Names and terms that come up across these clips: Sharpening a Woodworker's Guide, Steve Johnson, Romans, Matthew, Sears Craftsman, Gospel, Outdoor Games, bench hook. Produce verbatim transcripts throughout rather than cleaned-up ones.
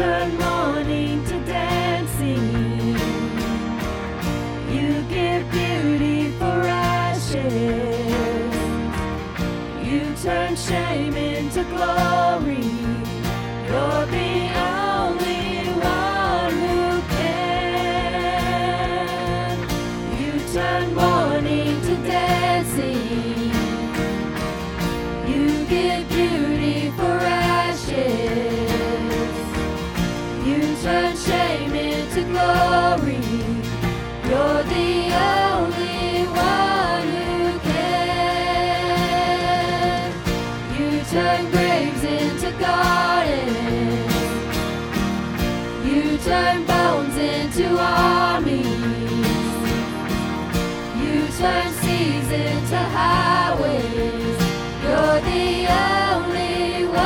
turn mourning to dancing. You give beauty for ashes. You turn shame into glory. You're the only one who can. You turn mourning to dancing. You give beauty for ashes. Turn shame into glory. You're the only one who can. You turn graves into gardens. You turn bones into armies. You turn seas into highways. You're the only one.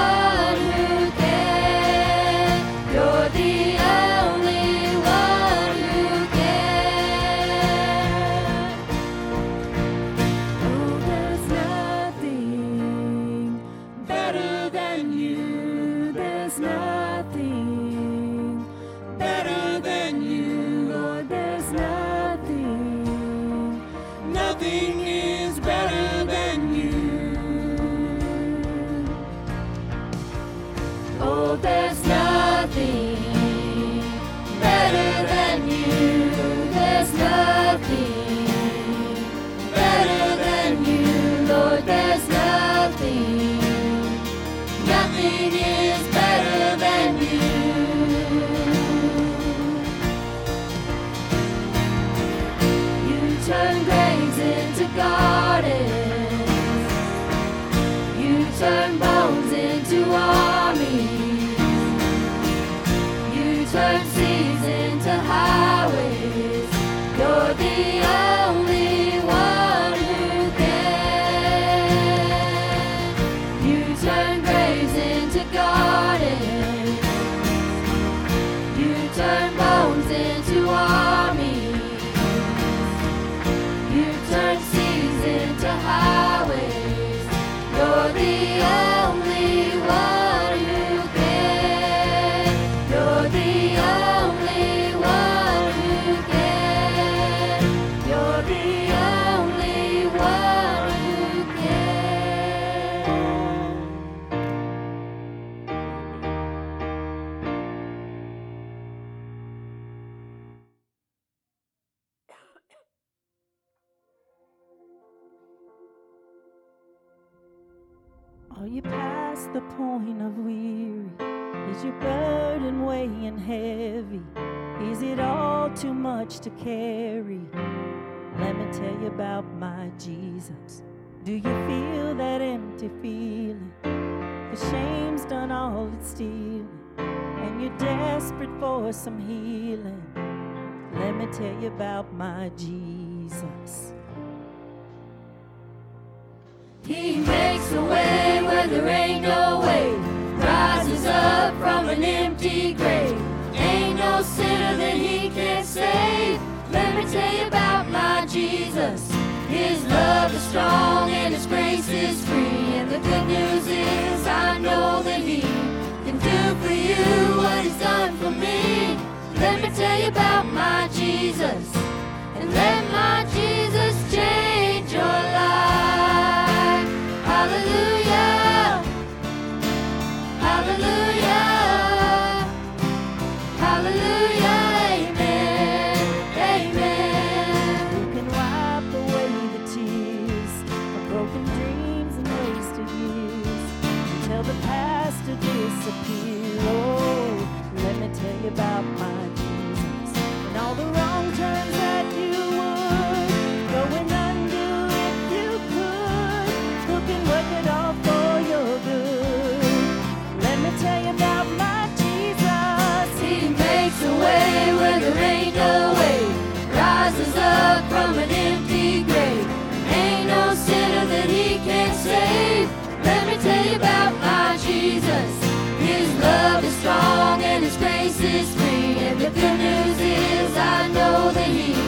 Are you past the point of weary? Is your burden weighing heavy? Is it all too much to carry? Let me tell you about my Jesus. Do you feel that empty feeling? The shame's done all it's stealing, and you're desperate for some healing. Let me tell you about my Jesus. He makes a way where there ain't no way, rises up from an empty grave. Ain't no sinner that he can't save. Let me tell you about my Jesus. His love is strong and his grace is free. And the good news is I know that he can do for you what he's done for me. Let me tell you about my Jesus. And let my Jesus change your life. Hallelujah, hallelujah, hallelujah, amen, amen. Who can wipe away the tears of broken dreams and wasted years until the past to disappear? Oh, let me tell you about my Jesus and all the wrong turns that you would go and undo if you could. Who can work it all for your good? Let me tell you about my Jesus. He makes a way where there ain't no way, rises up from an empty grave. Ain't no sinner that he can't save. Let me tell you about my Jesus. His love is strong and his grace is free. And the good news is I know that he do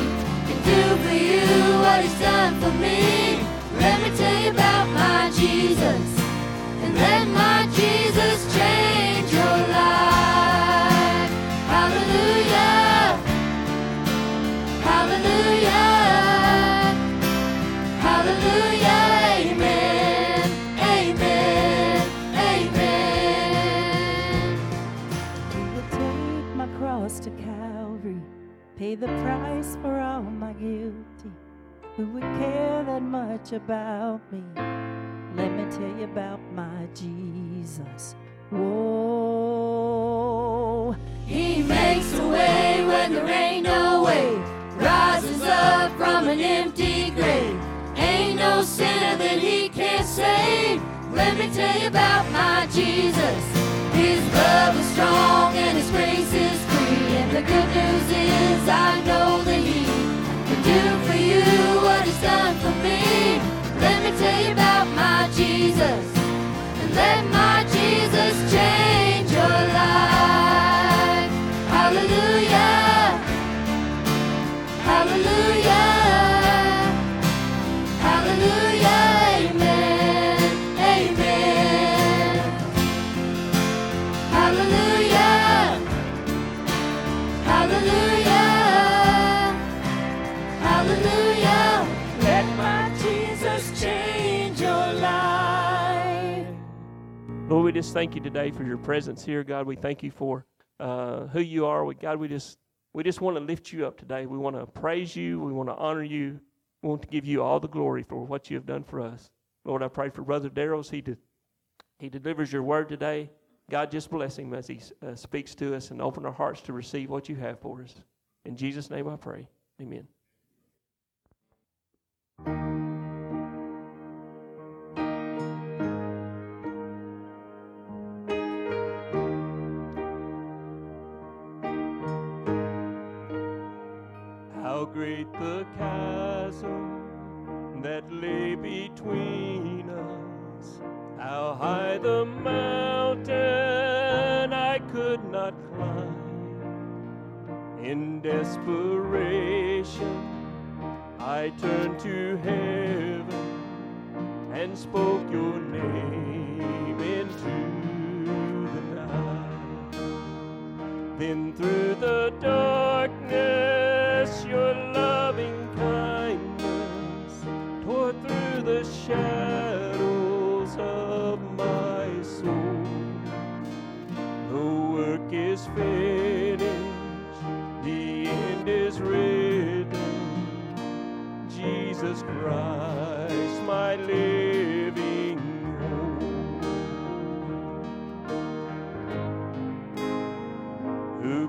for you what he's done for me. Let me tell you about my Jesus, and let my Jesus change your life. pay the price for all my guilty. Who would care that much about me? Let me tell you about my Jesus. Whoa. He makes a way when there ain't no way. Rises up from an empty grave. Ain't no sinner that he can't save. Let me tell you about my Jesus. His love is strong and his grace is free. And the good news is I know that he can do for you what he's done for me. Let me tell you about my Jesus. And let my Jesus change your life. Hallelujah. Hallelujah. Hallelujah. Lord, we just thank you today for your presence here, God. We thank you for uh, who you are. We, God, we just we just want to lift you up today. We want to praise you. We want to honor you. We want to give you all the glory for what you have done for us. Lord, I pray for Brother Darrell's. He, de- he delivers your word today. God, just bless him as he uh, speaks to us, and open our hearts to receive what you have for us. In Jesus' name I pray. Amen. Great the chasm that lay between us, how high the mountain I could not climb. In desperation I turned to heaven and spoke your name into the night. Then through the darkness your loving kindness tore through the shadows of my soul. The work is finished, the end is written. Jesus Christ, my living hope. Who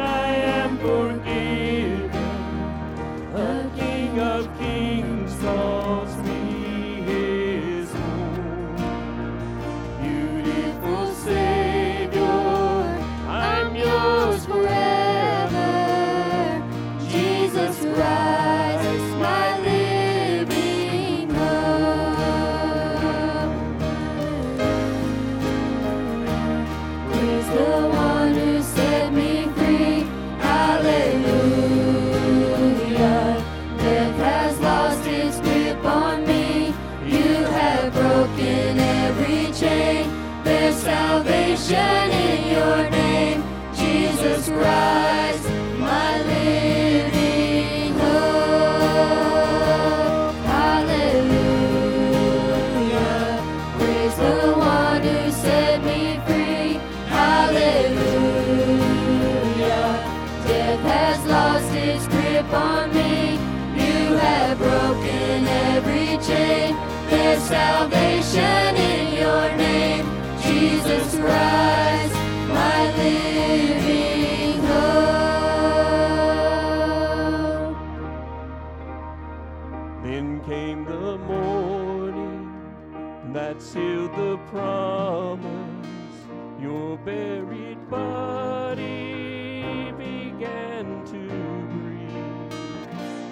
I am forgiven. The King of Kings calls me his own. Beautiful Savior, I'm yours forever. Jesus Christ, my living hope. Praise the one who set me free. Hallelujah. Salvation in your name, Jesus Christ, my living hope. Hallelujah. Praise the one who set me free. Hallelujah. Death has lost its grip on me. You have broken every chain. There's salvation in your name, Jesus Christ, my living hope. Then came the morning that sealed the promise. Your buried body began to breathe.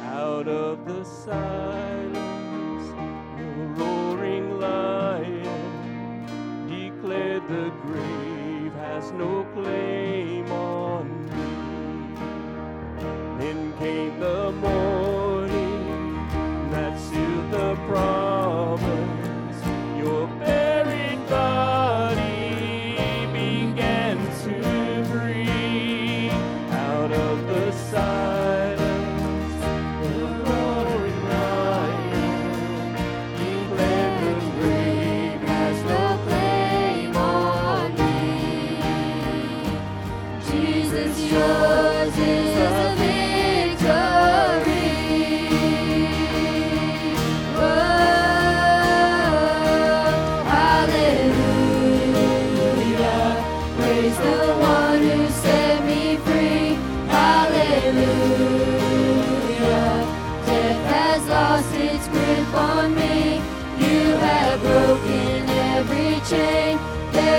Out of the silence, the roaring lion declared the grave has no claim on me. Then came the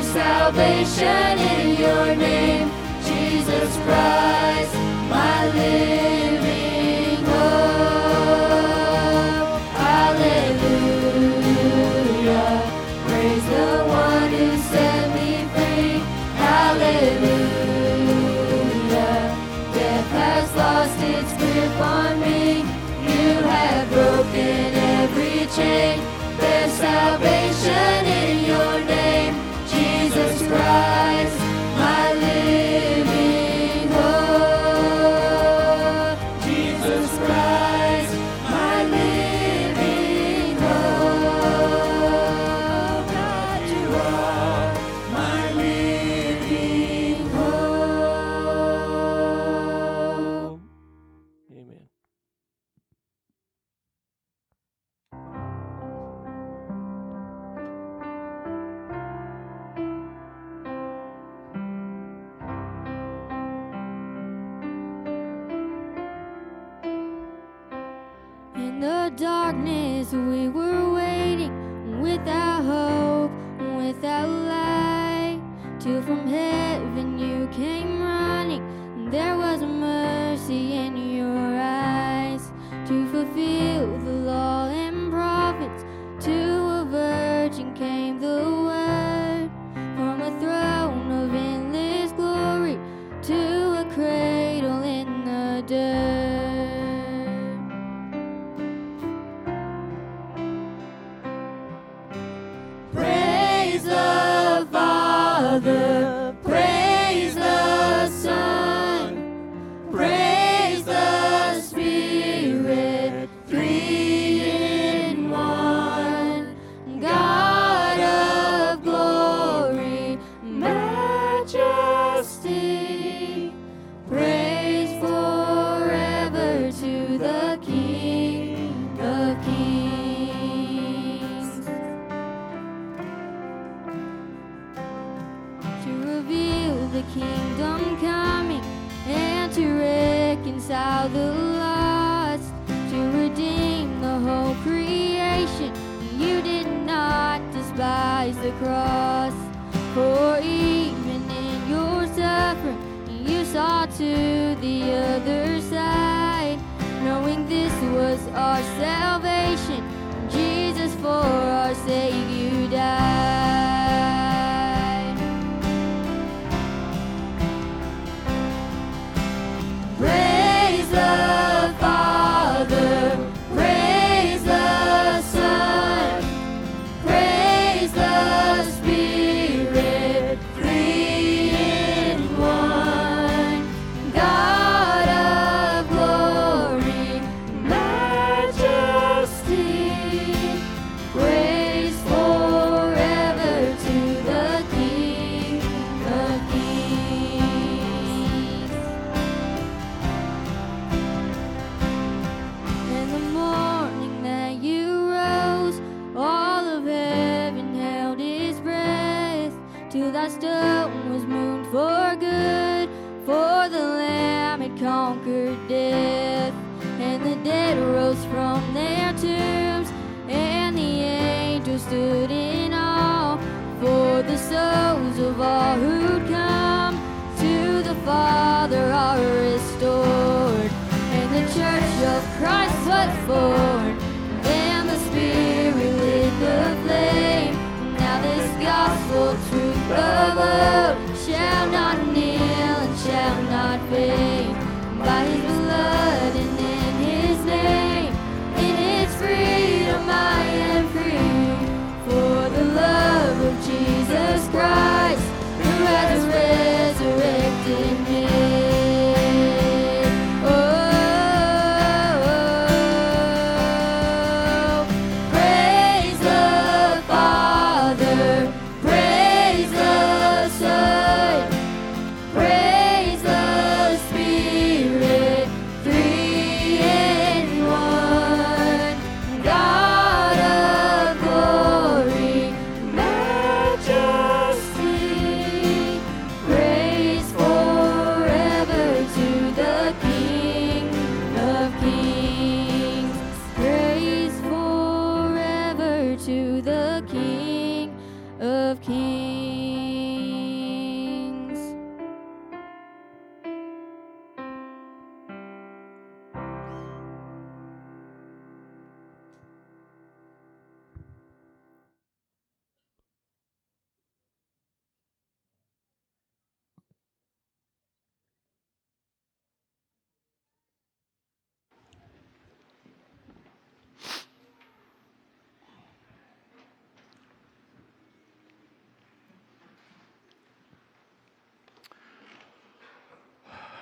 Salvation in your name, Jesus Christ, my living hope. Hallelujah. Praise the one who set me free. Hallelujah. Death has lost its grip on me. You have broken every chain. There's salvation in your name. Christ, my living hope. Jesus Christ, my living hope. God, you are my living hope. Amen. Darkness, we were waiting without hope, without light, till from heaven you came running, and there was mercy in your eyes, to fulfill the law and prophets. To a virgin came the word, from a throne of endless glory, to a cradle in the dirt. The cross, for even in your suffering, you saw to the other side, knowing this was our salvation. Jesus, for our Savior, died. Praise the Father. By His blood and in His name, in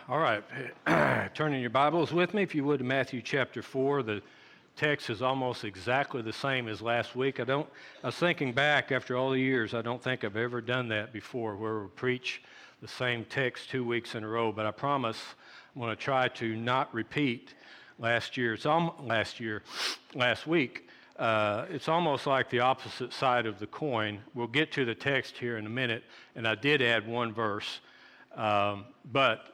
All right, turn in your Bibles with me, if you would, to Matthew chapter four. The text is almost exactly the same as last week. I don't. I was thinking back after all the years. I don't think I've ever done that before, where we preach the same text two weeks in a row. But I promise I'm going to try to not repeat last year's last year, last week. Uh, it's almost like the opposite side of the coin. We'll get to the text here in a minute, and I did add one verse, um, but.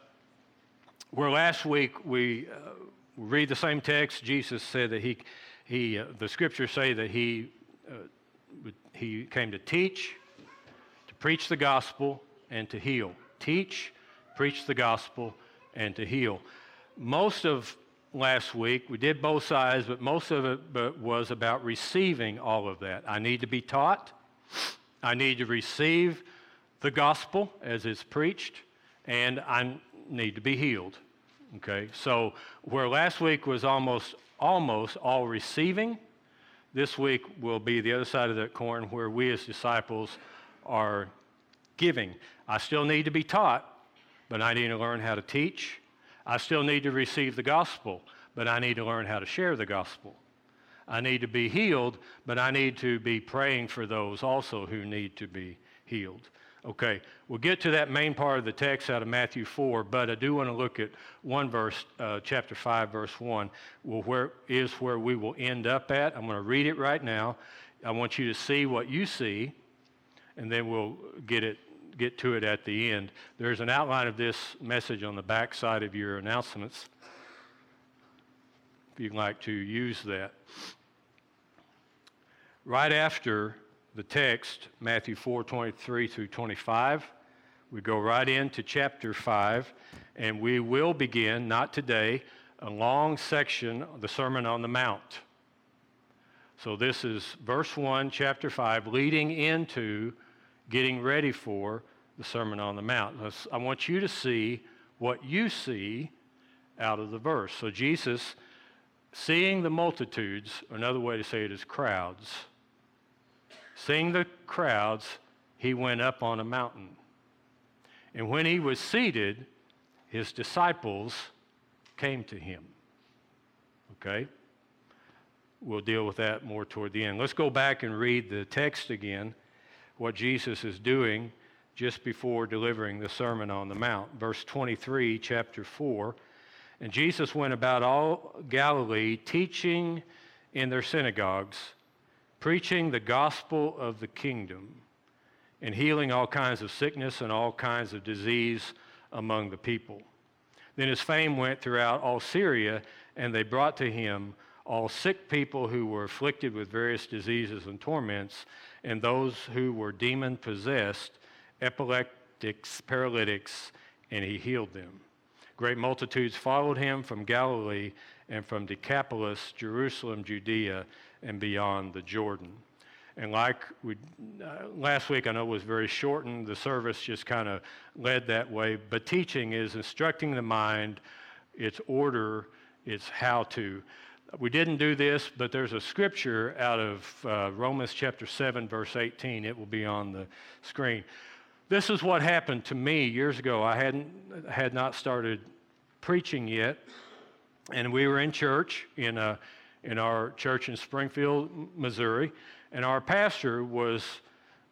Where last week we uh, read the same text, Jesus said that he, he uh, the scriptures say that he, uh, he came to teach, to preach the gospel, and to heal. Teach, preach the gospel, and to heal. Most of last week, we did both sides, but most of it but was about receiving all of that. I need to be taught. I need to receive the gospel as it's preached, and I need to be healed. Okay, so where last week was almost almost all receiving, this week will be the other side of that coin where we as disciples are giving. I still need to be taught, but I need to learn how to teach. I still need to receive the gospel, but I need to learn how to share the gospel. I need to be healed, but I need to be praying for those also who need to be healed. Okay, we'll get to that main part of the text out of Matthew four, but I do want to look at one verse, uh, chapter five, verse one, well, where is where we will end up at. I'm going to read it right now. I want you to see what you see, and then we'll get it get to it at the end. There's an outline of this message on the back side of your announcements, if you'd like to use that. Right after the text, Matthew four, twenty-three through twenty-five. We go right into chapter five, and we will begin, not today, a long section of the Sermon on the Mount. So this is verse one, chapter five, leading into getting ready for the Sermon on the Mount. Let's, I want you to see what you see out of the verse. So Jesus, seeing the multitudes, another way to say it is crowds, seeing the crowds, he went up on a mountain. And when he was seated, his disciples came to him. Okay? We'll deal with that more toward the end. Let's go back and read the text again, what Jesus is doing just before delivering the Sermon on the Mount. Verse twenty-three, chapter four, and Jesus went about all Galilee, teaching in their synagogues, preaching the gospel of the kingdom, and healing all kinds of sickness and all kinds of disease among the people. Then his fame went throughout all Syria, and they brought to him all sick people who were afflicted with various diseases and torments, and those who were demon-possessed, epileptics, paralytics, and he healed them. Great multitudes followed him from Galilee and from Decapolis, Jerusalem, Judea, and beyond the Jordan. And like we uh, last week, I know it was very shortened. The service just kind of led that way. But teaching is instructing the mind, its order, its how to. We didn't do this, but there's a scripture out of uh, Romans chapter seven, verse eighteen. It will be on the screen. This is what happened to me years ago. I hadn't had not started preaching yet, and we were in church in a. in our church in Springfield, Missouri, and our pastor was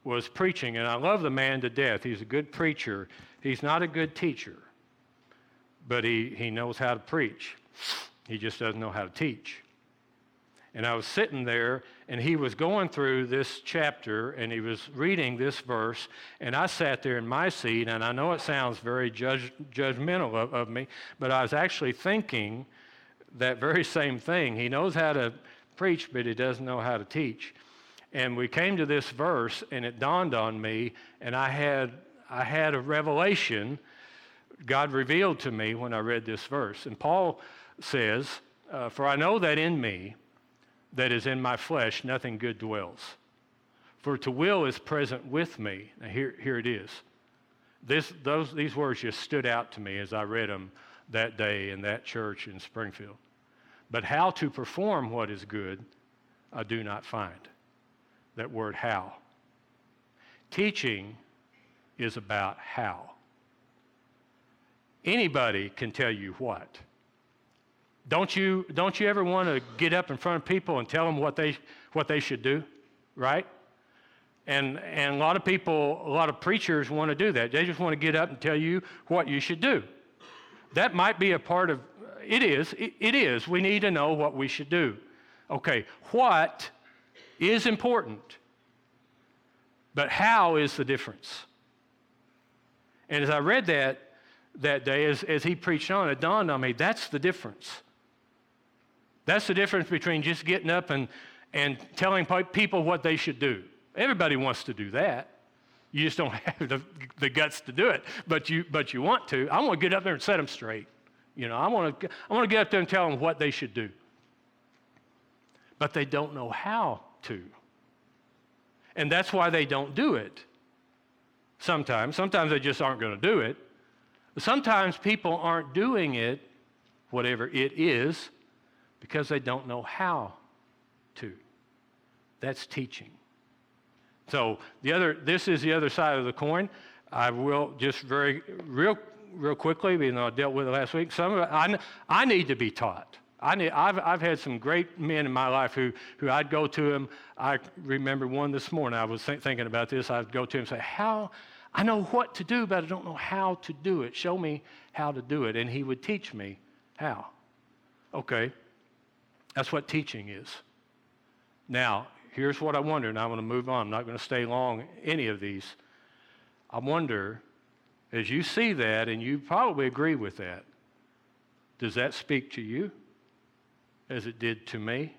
was preaching, and I love the man to death. He's a good preacher. He's not a good teacher, but he, he knows how to preach. He just doesn't know how to teach. And I was sitting there, and he was going through this chapter, and he was reading this verse, and I sat there in my seat, and I know it sounds very judge, judgmental of, of me, but I was actually thinking that very same thing. He knows how to preach, but he doesn't know how to teach. And we came to this verse, and it dawned on me, and I had I had a revelation God revealed to me when I read this verse. And Paul says, uh, "For I know that in me, that is in my flesh, nothing good dwells. For to will is present with me." Now here here it is. This those these words just stood out to me as I read them that day in that church in Springfield. But how to perform what is good, I do not find. That word how. Teaching is about how. Anybody can tell you what. Don't you don't you ever want to get up in front of people and tell them what they what they should do, right? And and a lot of people, a lot of preachers want to do that. They just want to get up and tell you what you should do. That might be a part of it is it, it is. We need to know what we should do. Okay, what is important, but how is the difference? And as I read that that day, as, as he preached on, it dawned on me, that's the difference. That's the difference between just getting up and, and telling people what they should do. Everybody wants to do that. You just don't have the, the guts to do it, but you but you want to. I want to get up there and set them straight. You know, I want to I want to get up there and tell them what they should do. But they don't know how to. And that's why they don't do it. Sometimes. Sometimes they just aren't going to do it. Sometimes people aren't doing it, whatever it is, because they don't know how to. That's teaching. So the other, this is the other side of the coin. I will just very real, real quickly, even though I dealt with it last week. Some of it, I, I need to be taught. I need, I've I've had some great men in my life who who I'd go to them. I remember one this morning. I was th- thinking about this. I'd go to him and say, "How? I know what to do, but I don't know how to do it. Show me how to do it." And he would teach me how. Okay, that's what teaching is. Now, here's what I wonder, and I'm going to move on. I'm not going to stay long any of these. I wonder, as you see that, and you probably agree with that, does that speak to you as it did to me?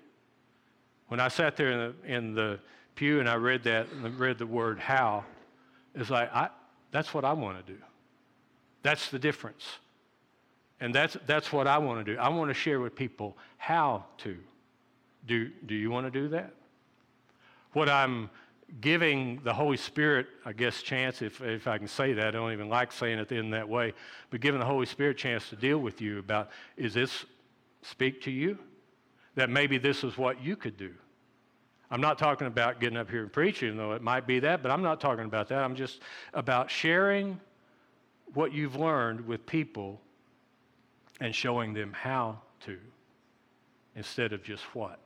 When I sat there in the, in the pew and I read that, and read the word how, it's like, I, that's what I want to do. That's the difference. And that's that's what I want to do. I want to share with people how to. Do, do you want to do that? What I'm giving the Holy Spirit, I guess, chance, if, if I can say that, I don't even like saying it in that way, but giving the Holy Spirit chance to deal with you about, is this speak to you? That maybe this is what you could do. I'm not talking about getting up here and preaching, though it might be that, but I'm not talking about that. I'm just about sharing what you've learned with people and showing them how to instead of just what.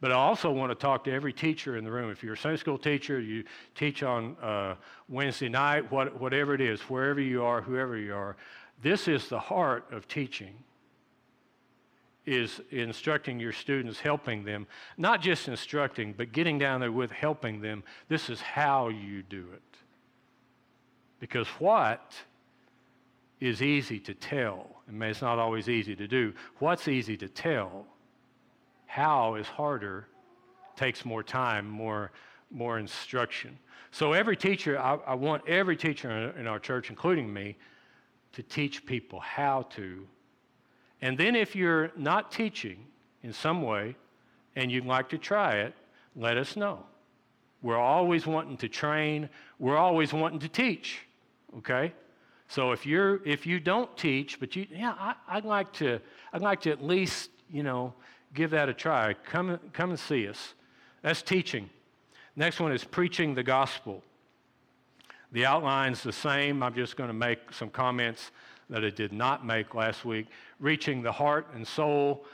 But I also want to talk to every teacher in the room. If you're a Sunday school teacher, you teach on uh, Wednesday night, what, whatever it is, wherever you are, whoever you are, this is the heart of teaching. Is instructing your students, helping them, not just instructing, but getting down there with helping them. This is how you do it. Because what is easy to tell, and it's not always easy to do. What's easy to tell, how is harder, takes more time, more, more instruction. So every teacher, I, I want every teacher in our church, including me, to teach people how to. And then if you're not teaching in some way and you'd like to try it, let us know. We're always wanting to train. We're always wanting to teach, okay? So if you're if you don't teach, but you, yeah, I, I'd like to I'd like to at least, you know, give that a try. Come, come and see us. That's teaching. Next one is preaching the gospel. The outline's the same. I'm just going to make some comments that it did not make last week. Reaching the heart and soul.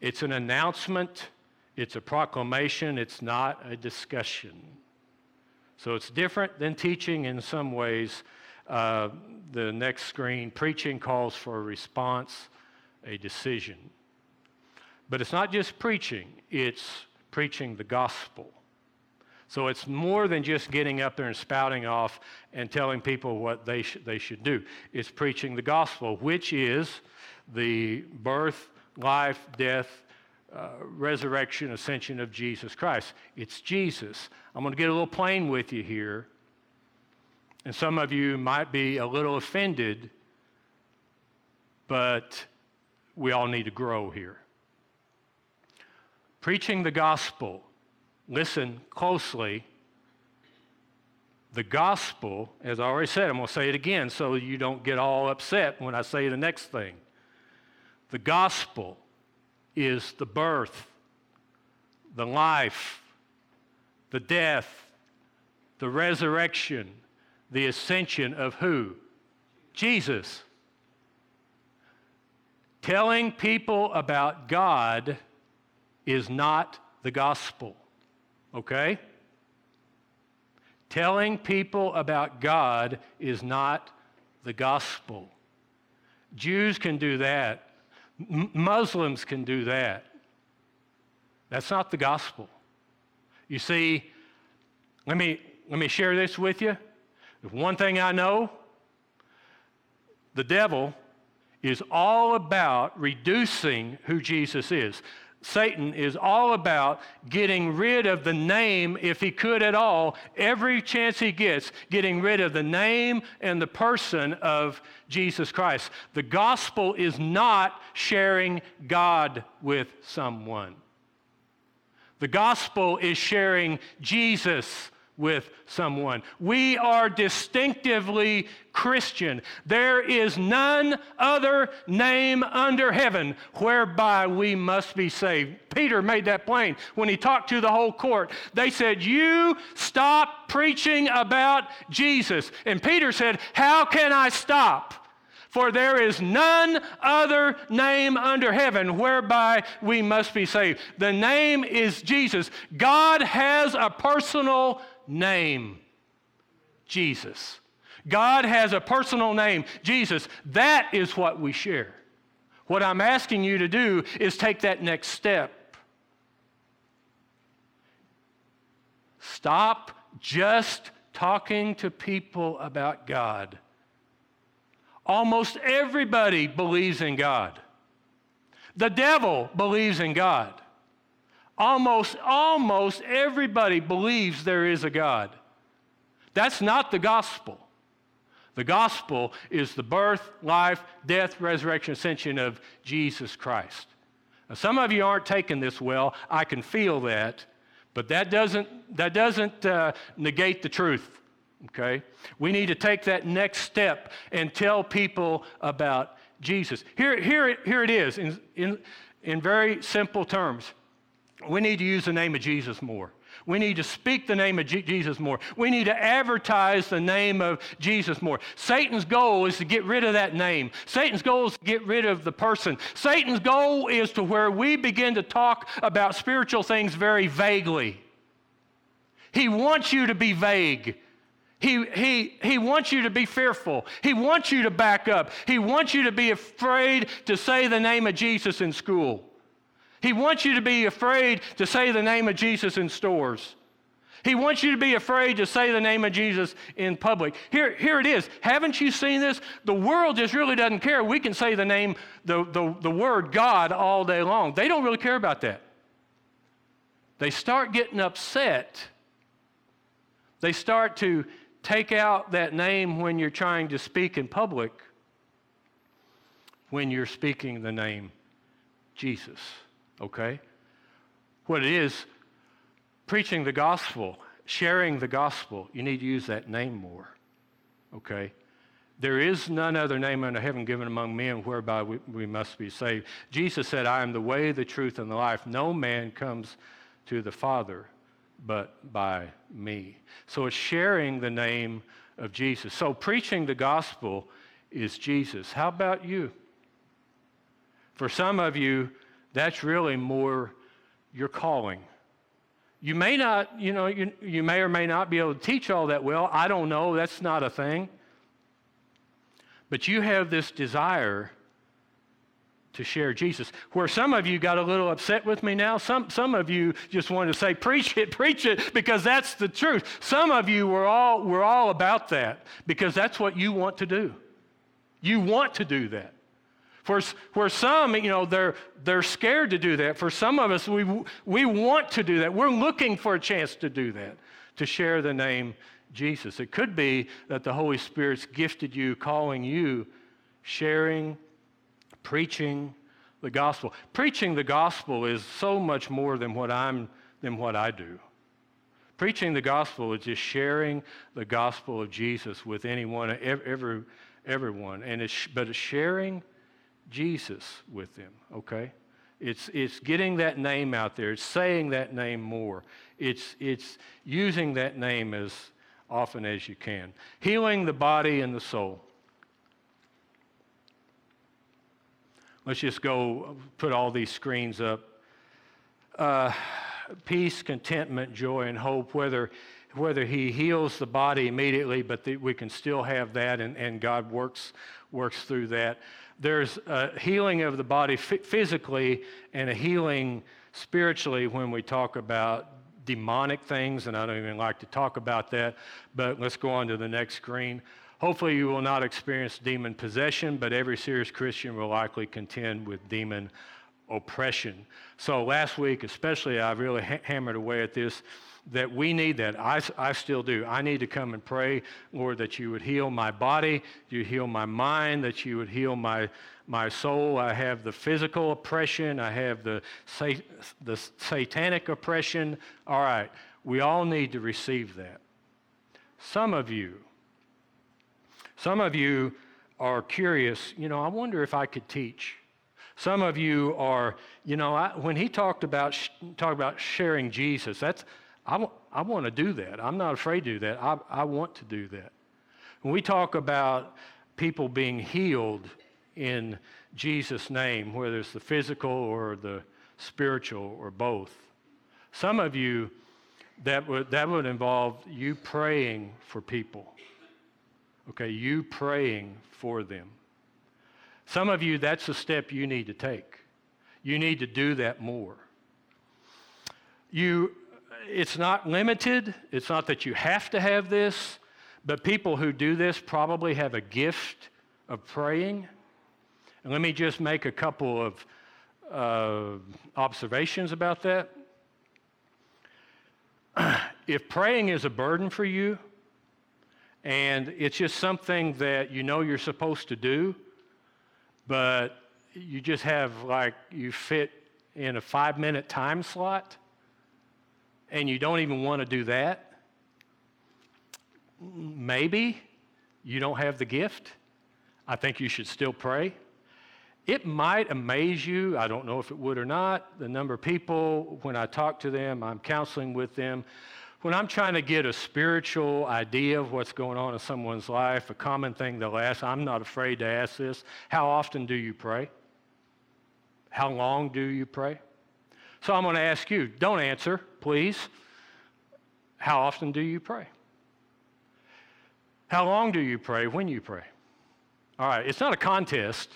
It's an announcement. It's a proclamation. It's not a discussion. So it's different than teaching in some ways. Uh, the next screen, preaching calls for a response, a decision. But it's not just preaching. It's preaching the gospel. So it's more than just getting up there and spouting off and telling people what they sh- they should do. It's preaching the gospel, which is the birth, life, death, uh, resurrection, ascension of Jesus Christ. It's Jesus. I'm going to get a little plain with you here. And some of you might be a little offended, but we all need to grow here. Preaching the gospel. Listen closely. The gospel, as I already said, I'm going to say it again so you don't get all upset when I say the next thing. The gospel is the birth, the life, the death, the resurrection, the ascension of who? Jesus. Telling people about God is not the gospel, okay? Telling people about God is not the gospel. Jews can do that. M- Muslims can do that. That's not the gospel. You see, let me, let me share this with you. One thing I know, the devil is all about reducing who Jesus is. Satan is all about getting rid of the name, if he could at all, every chance he gets, getting rid of the name and the person of Jesus Christ. The gospel is not sharing God with someone. The gospel is sharing Jesus with someone. We are distinctively Christian. There is none other name under heaven whereby we must be saved. Peter made that plain when he talked to the whole court. They said, "You stop preaching about Jesus." And Peter said, "How can I stop? For there is none other name under heaven whereby we must be saved." The name is Jesus. God has a personal name, Jesus. God has a personal name, Jesus. That is what we share. What I'm asking you to do is take that next step. Stop just talking to people about God. Almost everybody believes in God. The devil believes in God. Almost, almost everybody believes there is a God. That's not the gospel. The gospel is the birth, life, death, resurrection, ascension of Jesus Christ. Now, some of you aren't taking this well. I can feel that, but that doesn't that doesn't uh, negate the truth. Okay, we need to take that next step and tell people about Jesus. Here, here, here it is in in, in very simple terms. We need to use the name of Jesus more. We need to speak the name of G- Jesus more. We need to advertise the name of Jesus more. Satan's goal is to get rid of that name. Satan's goal is to get rid of the person. Satan's goal is to where we begin to talk about spiritual things very vaguely. He wants you to be vague. He, he, he wants you to be fearful. He wants you to back up. He wants you to be afraid to say the name of Jesus in school. He wants you to be afraid to say the name of Jesus in stores. He wants you to be afraid to say the name of Jesus in public. Here, here it is. Haven't you seen this? The world just really doesn't care. We can say the name, the, the, the word God all day long. They don't really care about that. They start getting upset. They start to take out that name when you're trying to speak in public, when you're speaking the name Jesus. Okay? What it is, preaching the gospel, sharing the gospel, you need to use that name more. Okay? There is none other name under heaven given among men whereby we, we must be saved. Jesus said, "I am the way, the truth, and the life. No man comes to the Father but by me." So it's sharing the name of Jesus. So preaching the gospel is Jesus. How about you? For some of you, that's really more your calling. You may not, you know, you, you may or may not be able to teach all that well. I don't know. That's not a thing. But you have this desire to share Jesus. Where some of you got a little upset with me now, some, some of you just wanted to say, "Preach it, preach it," because that's the truth. Some of you were all, were all about that because that's what you want to do. You want to do that. For, for some, you know, they're they're scared to do that. For some of us, we we want to do that. We're looking for a chance to do that, to share the name Jesus. It could be that the Holy Spirit's gifted you, calling you, sharing, preaching the gospel. Preaching the gospel is so much more than what I'm than what I do. Preaching the gospel is just sharing the gospel of Jesus with anyone, every everyone, and it's but it's sharing Jesus with them, okay? It's it's getting that name out there. It's saying that name more. It's it's using that name as often as you can. Healing the body and the soul. Let's just go put all these screens up. Uh, peace, contentment, joy, and hope, whether whether he heals the body immediately, but the, we can still have that, and, and God works works through that. There's a healing of the body f- physically and a healing spiritually when we talk about demonic things, and I don't even like to talk about that, but let's go on to the next screen. Hopefully you will not experience demon possession, but every serious Christian will likely contend with demon oppression. So last week especially, I really ha- hammered away at this, that we need that. I, I still do. I need to come and pray, Lord, that you would heal my body, you heal my mind, that you would heal my my soul. I have the physical oppression. I have the sa- the satanic oppression. All right, we all need to receive that. Some of you, some of you are curious. You know, I wonder if I could teach. Some of you are, you know, I, when he talked about sh- talk about sharing Jesus, that's I, w- I want to do that. I'm not afraid to do that. I, I want to do that. When we talk about people being healed in Jesus' name, whether it's the physical or the spiritual or both, some of you, that would that would involve you praying for people. Okay, you praying for them. Some of you, that's a step you need to take. You need to do that more. You... It's not limited. It's not that you have to have this, but people who do this probably have a gift of praying. And let me just make a couple of uh, observations about that. If praying is a burden for you, and it's just something that you know you're supposed to do, but you just have, like, you fit in a five-minute time slot, and you don't even want to do that, maybe you don't have the gift. I think you should still pray. It might amaze you, I don't know if it would or not, the number of people, when I talk to them, I'm counseling with them, when I'm trying to get a spiritual idea of what's going on in someone's life, a common thing they'll ask, I'm not afraid to ask this, how often do you pray? How long do you pray? So I'm going to ask you, don't answer, please. How often do you pray? How long do you pray when you pray? All right, it's not a contest,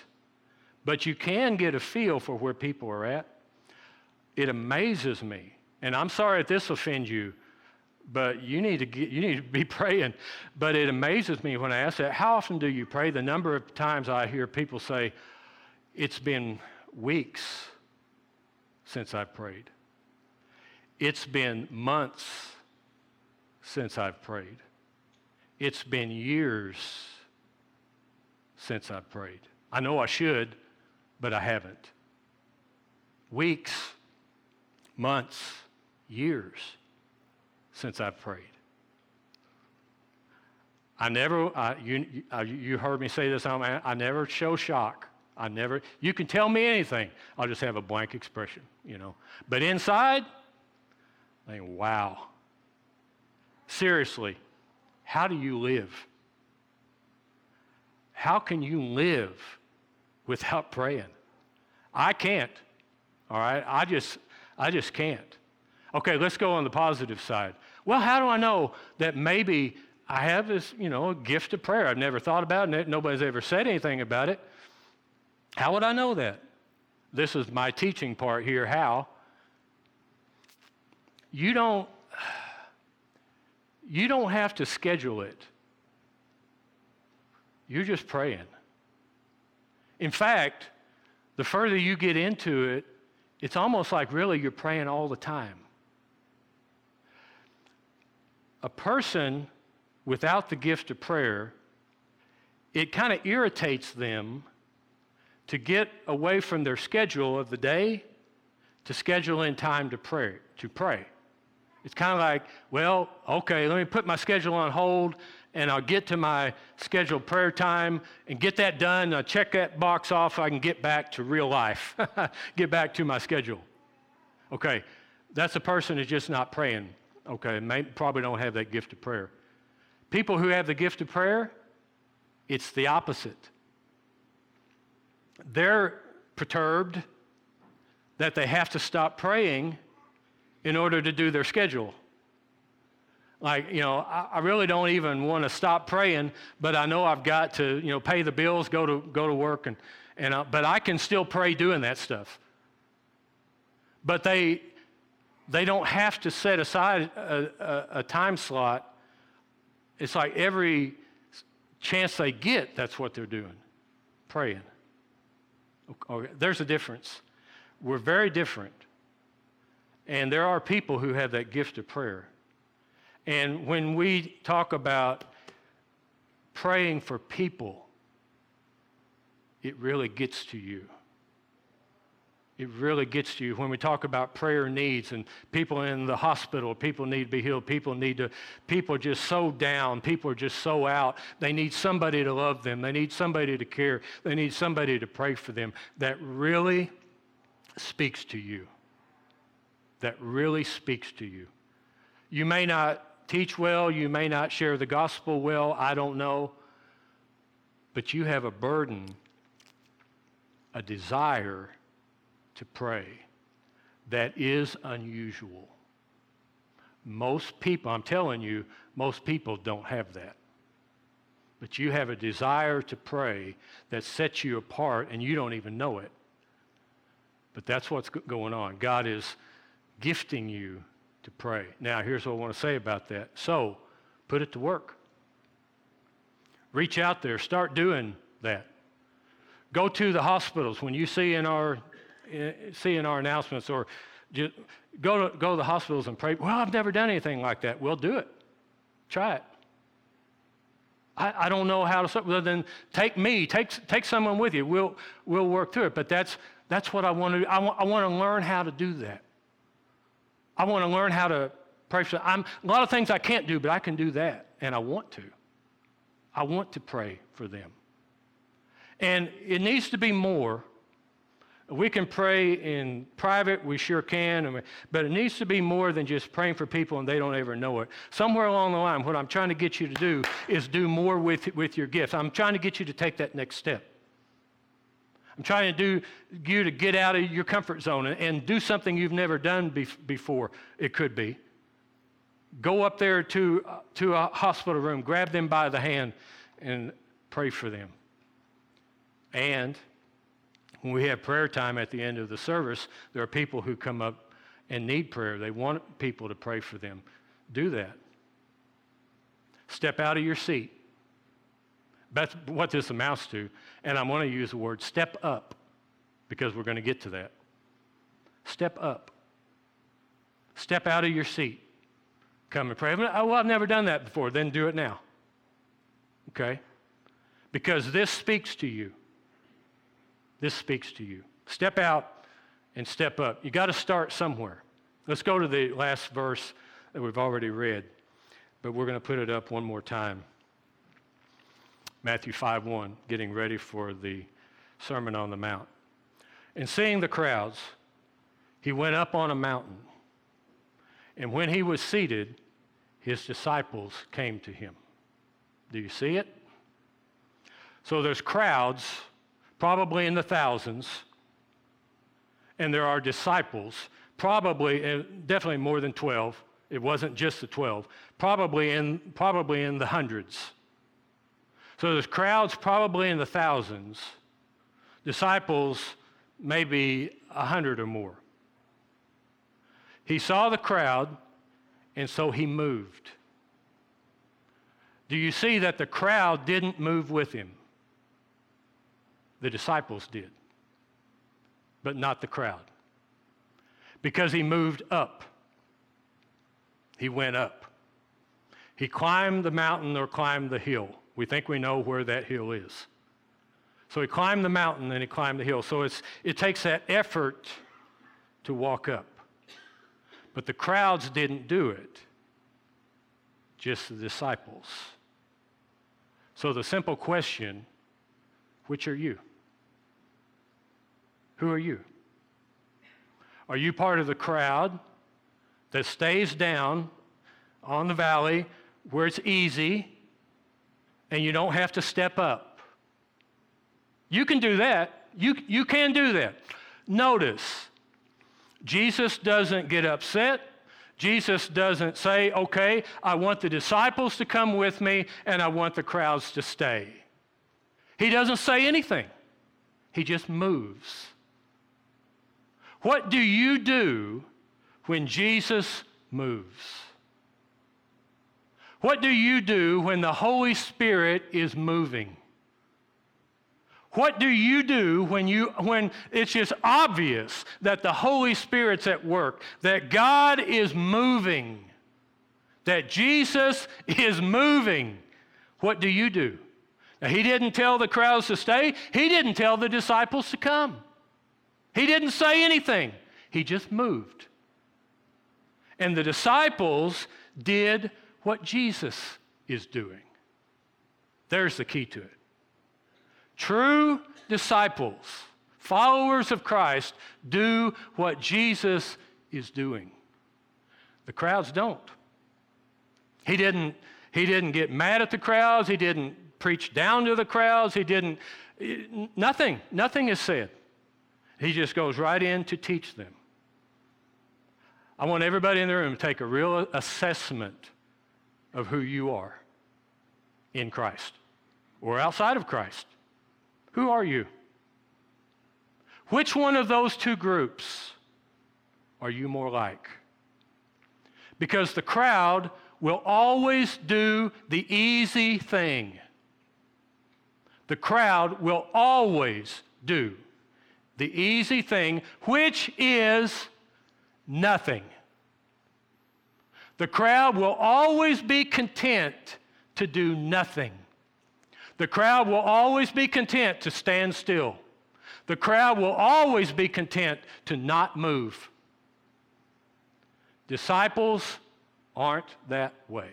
but you can get a feel for where people are at. It amazes me, and I'm sorry if this offends you, but you need to get, you need to be praying. But it amazes me when I ask that, how often do you pray? The number of times I hear people say, it's been weeks since I've prayed. It's been months since I've prayed. It's been years since I've prayed. I know I should, but I haven't. Weeks, months, years since I've prayed. I never, I, you, I, you heard me say this, I, I never show shock. I never, you can tell me anything, I'll just have a blank expression, you know. But inside, I think, wow. Seriously, how do you live? How can you live without praying? I can't, all right? I just, I just can't. Okay, let's go on the positive side. Well, how do I know that maybe I have this, you know, gift of prayer? I've never thought about it. Nobody's ever said anything about it. How would I know that? This is my teaching part here. How? You don't, you don't have to schedule it. You're just praying. In fact, the further you get into it, it's almost like really you're praying all the time. A person without the gift of prayer, it kind of irritates them to get away from their schedule of the day to schedule in time to pray. To pray. It's kind of like, well, okay, let me put my schedule on hold, and I'll get to my scheduled prayer time and get that done. I'll check that box off so I can get back to real life, get back to my schedule. Okay, that's a person who's just not praying. Okay, may, probably don't have that gift of prayer. People who have the gift of prayer, it's the opposite. Their perturbed that they have to stop praying in order to do their schedule. Like, you know, I, I really don't even want to stop praying, but I know I've got to, you know, pay the bills, go to go to work, and and I, but I can still pray doing that stuff. But they they don't have to set aside a, a, a time slot. It's like every chance they get, that's what they're doing, praying. Okay, there's a difference. We're very different. And there are people who have that gift of prayer. And when we talk about praying for people, it really gets to you. It really gets to you. When we talk about prayer needs and people in the hospital, people need to be healed, people need to, people are just so down, people are just so out. They need somebody to love them. They need somebody to care. They need somebody to pray for them. That really speaks to you. That really speaks to you. You may not teach well. You may not share the gospel well. I don't know. But you have a burden, a desire to pray that is unusual. Most people, I'm telling you, most people don't have that. But you have a desire to pray that sets you apart, and you don't even know it. But that's what's going on. God is gifting you to pray. Now, here's what I want to say about that. So, put it to work. Reach out there. Start doing that. Go to the hospitals. When you see in our see in our announcements, or just go to go to the hospitals and pray. Well, I've never done anything like that. Well, do it. Try it. I, I don't know how to. Well, then take me. Take take someone with you. We'll we'll work through it. But that's that's what I want to do. I want I want to learn how to do that. I want to learn how to pray for. I'm, a lot of things I can't do, but I can do that, and I want to. I want to pray for them. And it needs to be more. We can pray in private, we sure can, and we, but it needs to be more than just praying for people and they don't ever know it. Somewhere along the line, what I'm trying to get you to do is do more with, with your gifts. I'm trying to get you to take that next step. I'm trying to do you to get out of your comfort zone and, and do something you've never done bef- before. It could be. Go up there to, uh, to a hospital room, grab them by the hand, and pray for them. And when we have prayer time at the end of the service, there are people who come up and need prayer. They want people to pray for them. Do that. Step out of your seat. That's what this amounts to, and I'm going to use the word step up because we're going to get to that. Step up. Step out of your seat. Come and pray. Oh, well, I've never done that before. Then do it now. Okay? Because this speaks to you. This speaks to you. Step out and step up. You got to start somewhere. Let's go to the last verse that we've already read, but we're going to put it up one more time. Matthew five one, getting ready for the Sermon on the Mount. And seeing the crowds, he went up on a mountain. And when he was seated, his disciples came to him. Do you see it? So there's crowds, probably in the thousands, and there are disciples, probably, and definitely more than twelve. It wasn't just the twelve. Probably in probably in the hundreds. So there's crowds probably in the thousands, disciples maybe a hundred or more. He saw the crowd, and so he moved. Do you see that the crowd didn't move with him? The disciples did, but not the crowd. Because he moved up. He went up. He climbed the mountain or climbed the hill. We think we know where that hill is. So he climbed the mountain and he climbed the hill. So it's, it takes that effort to walk up. But the crowds didn't do it, just the disciples. So the simple question, which are you? Who are you? Are you part of the crowd that stays down on the valley where it's easy, and you don't have to step up? You can do that. You, you can do that. Notice, Jesus doesn't get upset. Jesus doesn't say, okay, I want the disciples to come with me and I want the crowds to stay. He doesn't say anything. He just moves. What do you do when Jesus moves? What do you do when the Holy Spirit is moving? What do you do when you when it's just obvious that the Holy Spirit's at work, that God is moving, that Jesus is moving? What do you do? Now, he didn't tell the crowds to stay. He didn't tell the disciples to come. He didn't say anything. He just moved. And the disciples did what Jesus is doing. There's the key to it. True disciples, followers of Christ, do what Jesus is doing. The crowds don't. He didn't, he didn't get mad at the crowds. He didn't preach down to the crowds. He didn't, nothing, nothing is said. He just goes right in to teach them. I want everybody in the room to take a real assessment of who you are in Christ or outside of Christ. Who are you? Which one of those two groups are you more like? Because the crowd will always do the easy thing. The crowd will always do the easy thing, which is nothing. The crowd will always be content to do nothing. The crowd will always be content to stand still. The crowd will always be content to not move. Disciples aren't that way.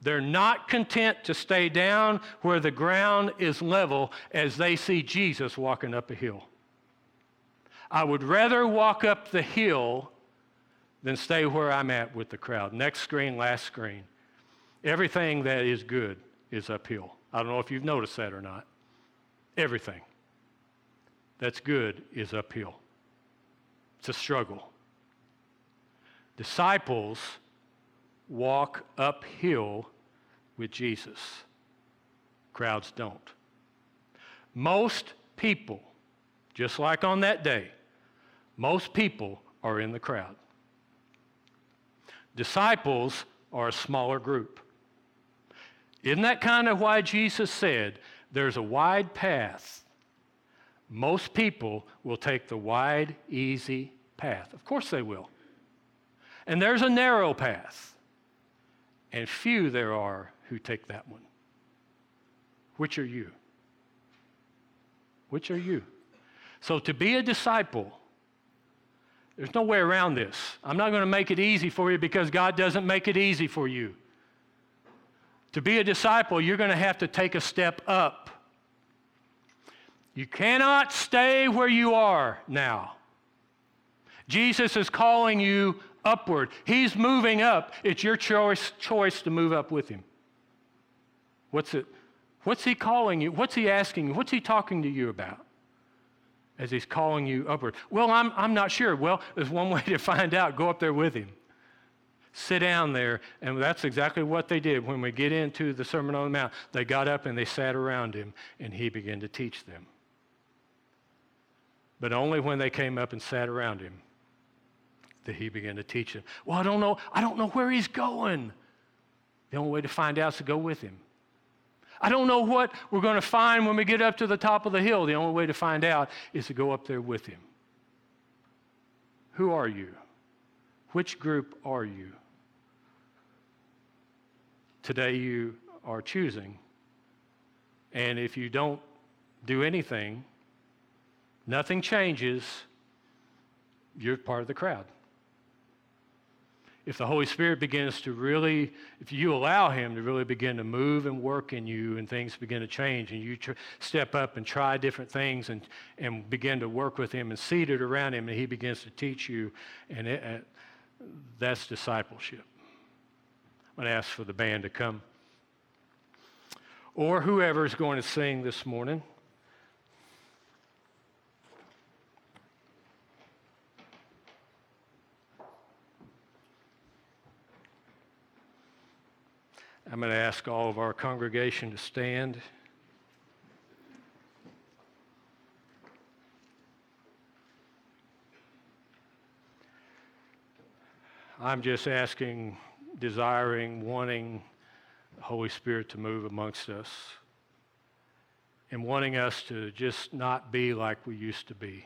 They're not content to stay down where the ground is level as they see Jesus walking up a hill. I would rather walk up the hill than stay where I'm at with the crowd. Next screen, last screen. Everything that is good is uphill. I don't know if you've noticed that or not. Everything that's good is uphill. It's a struggle. Disciples walk uphill with Jesus. Crowds don't. Most people, just like on that day, most people are in the crowd. Disciples are a smaller group. Isn't that kind of why Jesus said, there's a wide path. Most people will take the wide, easy path. Of course they will. And there's a narrow path. And few there are who take that one. Which are you? Which are you? So to be a disciple, there's no way around this. I'm not going to make it easy for you because God doesn't make it easy for you. To be a disciple, you're going to have to take a step up. You cannot stay where you are now. Jesus is calling you upward. He's moving up. It's your choice choice to move up with him. What's it? What's he calling you? What's he asking you? What's he talking to you about as he's calling you upward? Well, I'm I'm not sure. Well, there's one way to find out. Go up there with him. Sit down there. And that's exactly what they did when we get into the Sermon on the Mount. They got up and they sat around him, and he began to teach them. But only when they came up and sat around him that he began to teach them. Well, I don't know. I don't know where he's going. The only way to find out is to go with him. I don't know what we're going to find when we get up to the top of the hill. The only way to find out is to go up there with him. Who are you? Which group are you? Today you are choosing. And if you don't do anything, nothing changes, you're part of the crowd. If the Holy Spirit begins to really, if you allow him to really begin to move and work in you and things begin to change and you tr- step up and try different things and, and begin to work with him and seated around him and he begins to teach you, and it, uh, that's discipleship. I'm going to ask for the band to come. Or whoever is going to sing this morning, I'm going to ask all of our congregation to stand. I'm just asking, desiring, wanting the Holy Spirit to move amongst us and wanting us to just not be like we used to be.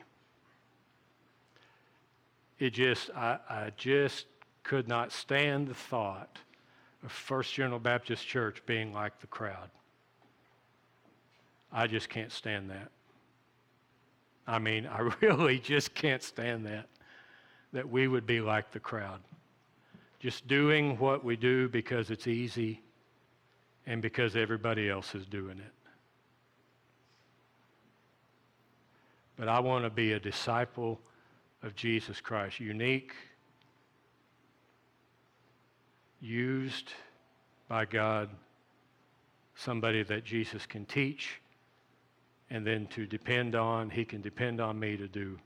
It just, I, I just could not stand the thought of First General Baptist Church being like the crowd. I just can't stand that. I mean, I really just can't stand that, that we would be like the crowd. Just doing what we do because it's easy and because everybody else is doing it. But I want to be a disciple of Jesus Christ, unique, used by God, somebody that Jesus can teach and then to depend on. He can depend on me to do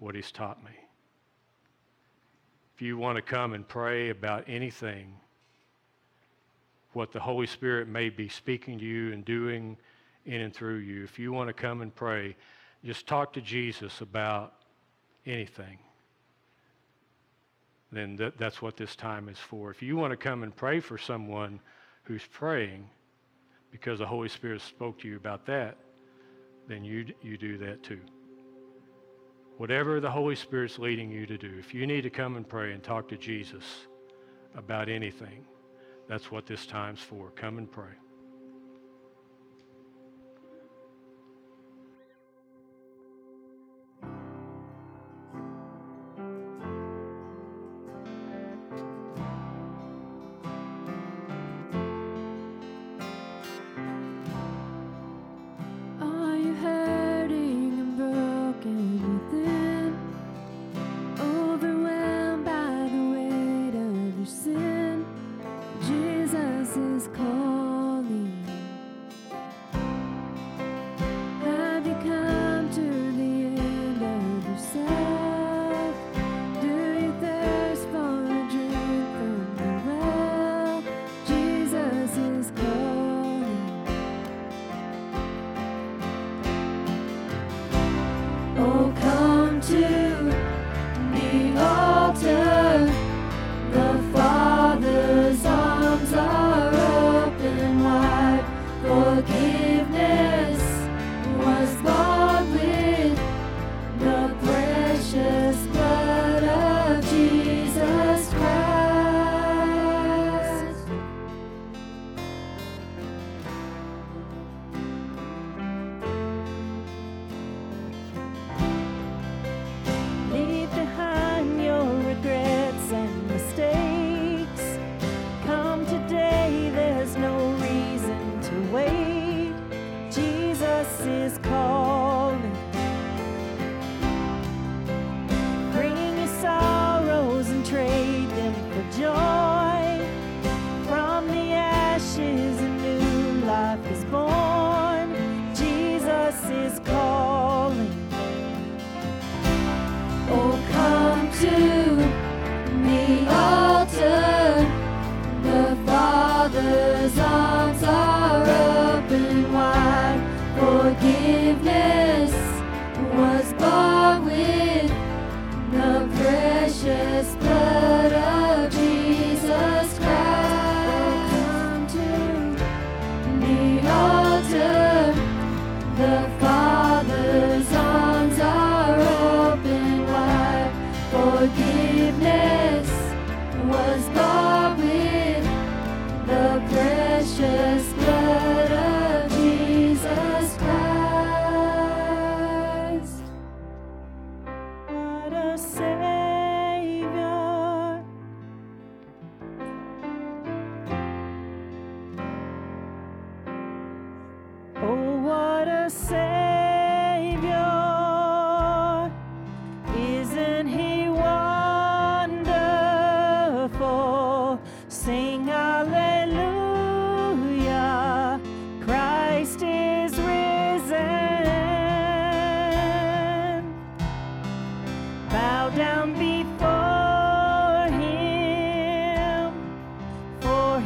what he's taught me. If you want to come and pray about anything, what the Holy Spirit may be speaking to you and doing in and through you, if you want to come and pray, just talk to Jesus about anything, then th- that's what this time is for. If you want to come and pray for someone who's praying because the Holy Spirit spoke to you about that, then you you do that too. Whatever the Holy Spirit's leading you to do, if you need to come and pray and talk to Jesus about anything, that's what this time's for. Come and pray.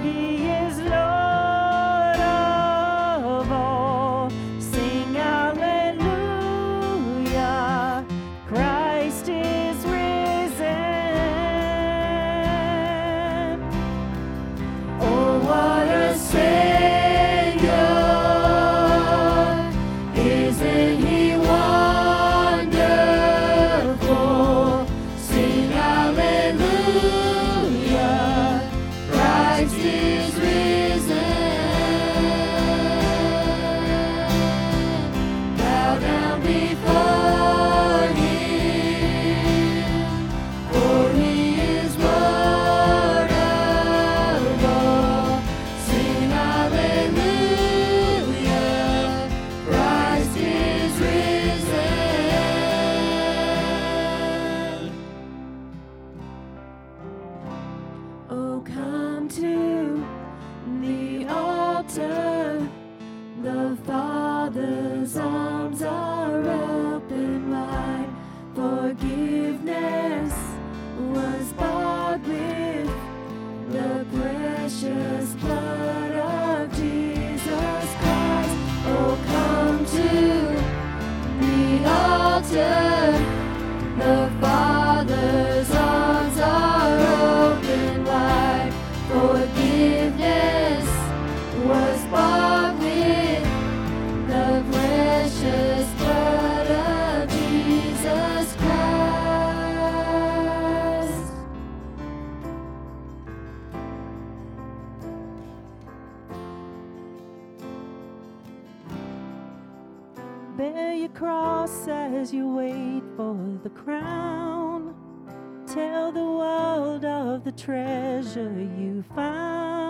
He is Lord. His arms are open wide. Forgiveness was bought with the precious blood of Jesus Christ. Oh, come to the altar. The Father's arms are open wide. Forgiveness was bought with the precious blood of Jesus Christ. Bear your cross as you wait for the crown. Tell the world of the treasure you found.